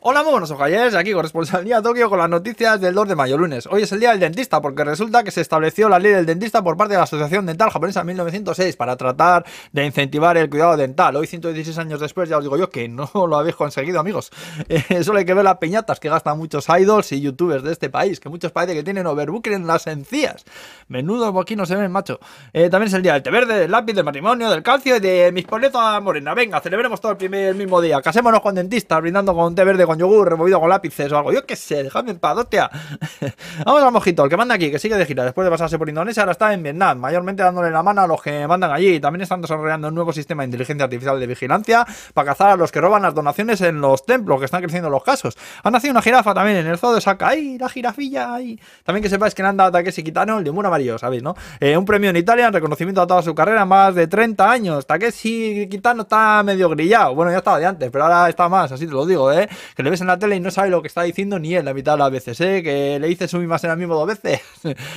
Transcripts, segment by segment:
Hola, muy buenos ojalles, aquí con Responsabilidad Tokio con las noticias del 2 de mayo, lunes. Hoy es el día del dentista porque resulta que se estableció la ley del dentista por parte de la Asociación Dental Japonesa en 1906 para tratar de incentivar el cuidado dental. Hoy, 116 años después, ya os digo yo que no lo habéis conseguido, amigos. Solo hay que ver las piñatas que gastan muchos idols y youtubers de este país, que muchos parece que tienen overbooking en las encías. Menudo boquino se ven, macho. También es el día del té verde, del lápiz, del matrimonio, del calcio y de mis pobrezas morenas. Venga, celebremos todo el mismo día. Casémonos con dentistas, brindando con té verde, con yogur, removido con lápices o algo. Yo qué sé, dejadme en padotea. Vamos al mojito, el que manda aquí, que sigue de gira. Después de pasarse por Indonesia, ahora está en Vietnam, mayormente dándole la mano a los que mandan allí. También están desarrollando un nuevo sistema de inteligencia artificial de vigilancia para cazar a los que roban las donaciones en los templos, que están creciendo los casos. Han nacido una jirafa también en el zoo de Osaka. ¡Ay, la jirafilla! ¡Ay! También que sepáis que anda Takeshi Kitano, el de Muro Amarillo, ¿sabéis, no? Un premio en Italia, en reconocimiento a toda su carrera, más de 30 años. Takeshi Kitano está medio grillado. Bueno, ya estaba de antes, pero ahora está más, así te lo digo, ¿eh? Que le ves en la tele y no sabe lo que está diciendo ni él la mitad de las veces, ¿eh? Que le dice sumimasen al mismo dos veces,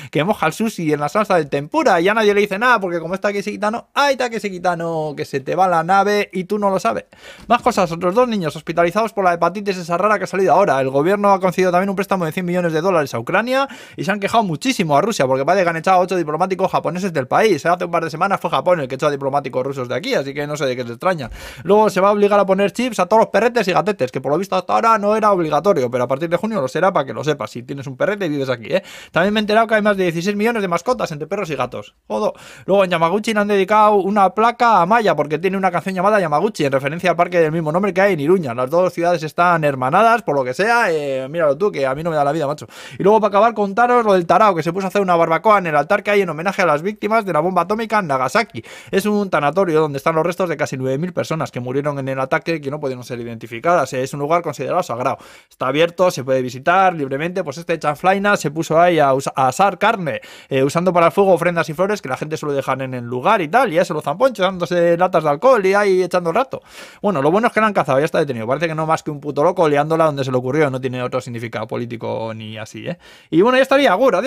que moja el sushi en la salsa del tempura y a nadie le dice nada porque como está Takeshi Kitano, ¡ay, Takeshi Kitano! Que se te va la nave y tú no lo sabes. Más cosas, otros dos niños hospitalizados por la hepatitis esa rara que ha salido ahora. El gobierno ha concedido también un préstamo de 100 millones de dólares a Ucrania y se han quejado muchísimo a Rusia porque parece que han echado a 8 diplomáticos japoneses del país. Hace un par de semanas fue Japón el que echó a diplomáticos rusos de aquí, así que no sé de qué se extraña. Luego se va a obligar a poner chips a todos los perretes y gatetes, que por lo visto hasta ahora no era obligatorio, pero a partir de junio lo será para que lo sepas, si tienes un perrete y vives aquí, ¿eh? También me he enterado que hay más de 16 millones de mascotas entre perros y gatos. Jodo. Luego en Yamaguchi le han dedicado una placa a Maya porque tiene una canción llamada Yamaguchi en referencia al parque del mismo nombre que hay en Iruña. Las dos ciudades están hermanadas, por lo que sea, míralo tú, que a mí no me da la vida, macho. Y luego para acabar contaros lo del tarao, que se puso a hacer una barbacoa en el altar que hay en homenaje a las víctimas de la bomba atómica en Nagasaki. Es un tanatorio donde están los restos de casi 9.000 personas que murieron en el ataque que no pudieron ser identificadas. Es un lugar considerado sagrado. Está abierto, se puede visitar libremente. Pues este chanflaina se puso ahí a asar carne, usando para el fuego ofrendas y flores que la gente suele dejar en el lugar y tal, y eso lo zamponcho, dándose latas de alcohol y ahí echando el rato. Bueno, lo bueno es que la han cazado, ya está detenido. Parece que no más que un puto loco liándola donde se le ocurrió, no tiene otro significado político ni así, ¿eh? Y bueno, ya estaría, Gur, adiós.